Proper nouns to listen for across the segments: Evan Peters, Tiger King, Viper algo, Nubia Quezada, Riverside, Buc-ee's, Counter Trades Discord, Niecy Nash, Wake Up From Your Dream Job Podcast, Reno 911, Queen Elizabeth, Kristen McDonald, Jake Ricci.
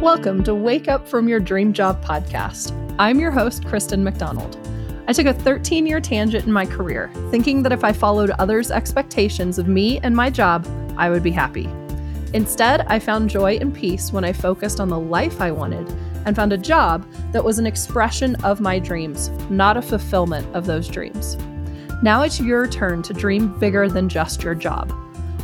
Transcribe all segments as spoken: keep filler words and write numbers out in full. Welcome to Wake Up From Your Dream Job Podcast. I'm your host, Kristen McDonald. I took a thirteen-year tangent in my career, thinking that if I followed others' expectations of me and my job, I would be happy. Instead, I found joy and peace when I focused on the life I wanted and found a job that was an expression of my dreams, not a fulfillment of those dreams. Now it's your turn to dream bigger than just your job.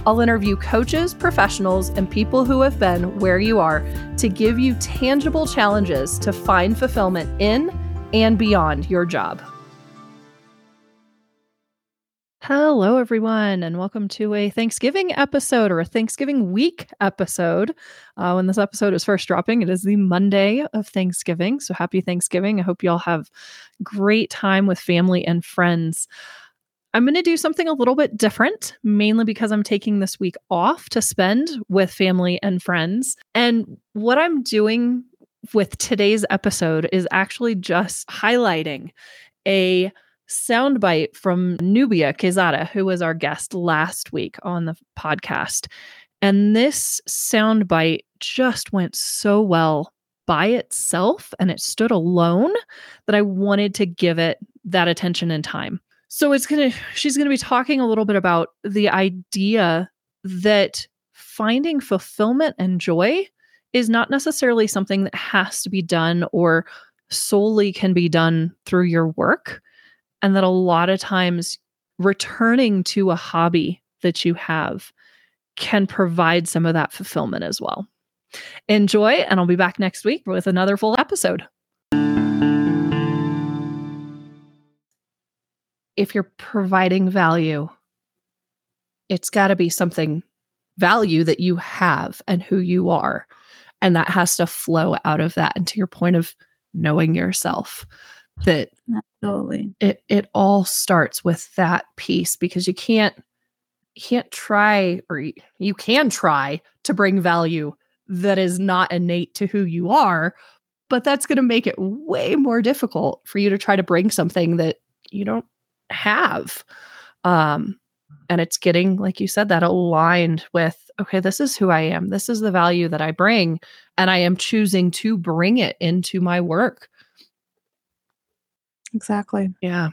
I'll interview coaches, professionals, and people who have been where you are to give you tangible challenges to find fulfillment in and beyond your job. Hello, everyone, and welcome to a Thanksgiving episode or a Thanksgiving week episode. Uh, when this episode is first dropping, it is the Monday of Thanksgiving. So happy Thanksgiving. I hope you all have great time with family and friends. I'm going to do something a little bit different, mainly because I'm taking this week off to spend with family and friends. And what I'm doing with today's episode is actually just highlighting a soundbite from Nubia Quezada, who was our guest last week on the podcast. And this soundbite just went so well by itself, and it stood alone, that I wanted to give it that attention and time. So it's gonna. She's going to be talking a little bit about the idea that finding fulfillment and joy is not necessarily something that has to be done or solely can be done through your work, and that a lot of times returning to a hobby that you have can provide some of that fulfillment as well. Enjoy, and I'll be back next week with another full episode. If you're providing value, it's got to be something value that you have and who you are. And that has to flow out of that. And to your point of knowing yourself, that Absolutely. it it all starts with that piece, because you can't, you can't try, or you, you can try to bring value that is not innate to who you are, but that's going to make it way more difficult for you to try to bring something that you don't have. Um, and it's getting, like you said, that aligned with, okay, this is who I am. This is the value that I bring, and I am choosing to bring it into my work. Exactly. Yeah.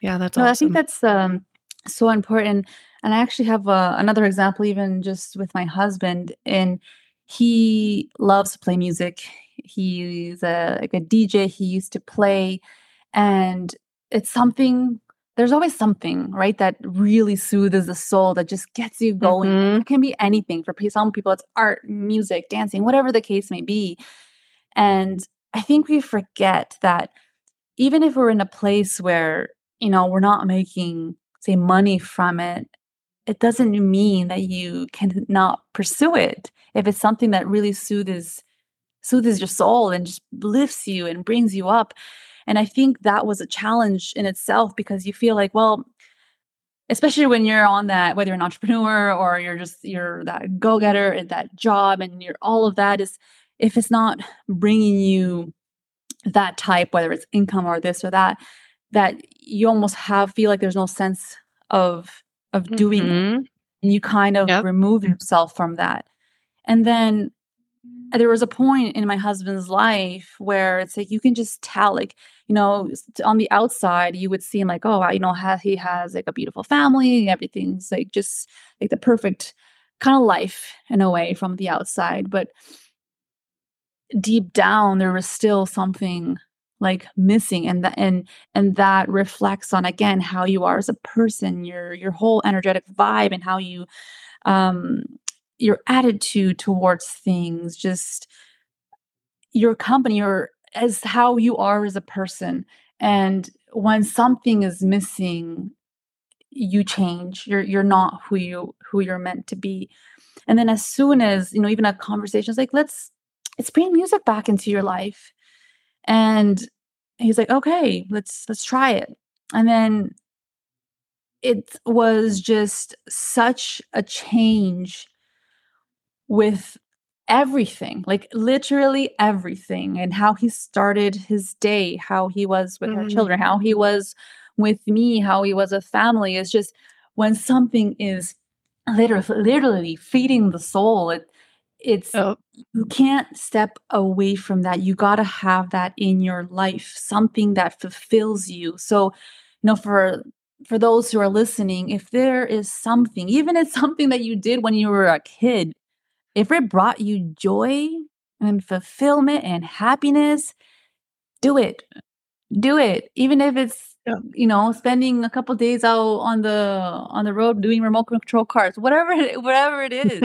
Yeah. That's no, awesome. I think that's um, so important. And I actually have uh, another example, even just with my husband, and he loves to play music. He's a, like a D J. He used to play, and it's something, there's always something, right, that really soothes the soul, that just gets you going. Mm-hmm. It can be anything. For some people, it's art, music, dancing, whatever the case may be. And I think we forget that even if we're in a place where, you know, we're not making, say, money from it, it doesn't mean that you cannot pursue it. If it's something that really soothes, soothes your soul and just lifts you and brings you up. And I think that was a challenge in itself, because you feel like, well, especially when you're on that, whether you're an entrepreneur or you're just, you're that go-getter at that job, and you're all of that, is if it's not bringing you that type, whether it's income or this or that, that you almost have, feel like there's no sense of, of mm-hmm. doing it. And you kind of yep. remove yourself from that. And then there was a point in my husband's life where it's like, you can just tell, like, you know, on the outside, you would see him like, oh, you know, he has like a beautiful family. Everything's like just like the perfect kind of life in a way from the outside. But deep down, there was still something like missing. And that, and, and that reflects on, again, how you are as a person, your, your whole energetic vibe, and how you, um, your attitude towards things, just your company, or as how you are as a person. And when something is missing, you change. You're you're not who you who you're meant to be. And then as soon as, you know, even a conversation is like, let's let's bring music back into your life. And he's like, okay, let's let's try it. And then it was just such a change with everything, like literally everything, and how he started his day, how he was with mm-hmm. our children, how he was with me, how he was with family. It's just when something is literally, literally feeding the soul, it It's oh. You can't step away from that. You got to have that in your life, something that fulfills you. So, you know, for for those who are listening, if there is something, even if it's something that you did when you were a kid, if it brought you joy and fulfillment and happiness, do it. Do it. Even if it's yeah. you know, spending a couple of days out on the on the road doing remote control cars, whatever whatever it is.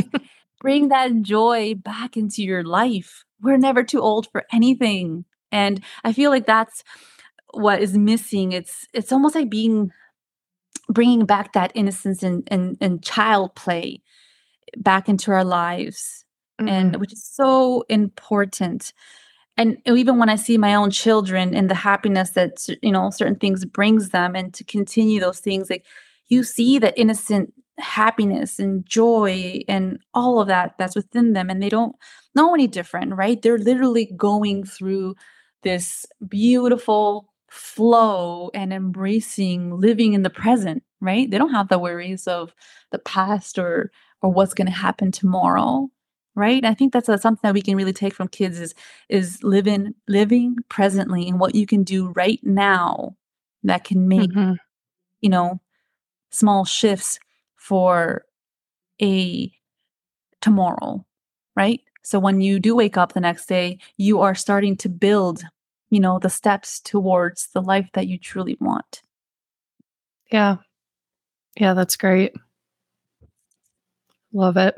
Bring that joy back into your life. We're never too old for anything. And I feel like that's what is missing. It's it's almost like being bringing back that innocence and and, and child play back into our lives, mm-hmm. and which is so important. And even when I see my own children and the happiness that, you know, certain things brings them, and to continue those things, like you see the innocent happiness and joy and all of that that's within them, and they don't know any different, right? They're literally going through this beautiful flow and embracing living in the present, right? They don't have the worries of the past or or what's going to happen tomorrow, right? And I think that's something that we can really take from kids is is living living presently and what you can do right now that can make mm-hmm. you know, small shifts for a tomorrow, right? So when you do wake up the next day, you are starting to build, you know, the steps towards the life that you truly want. Yeah. Yeah, that's great. Love it.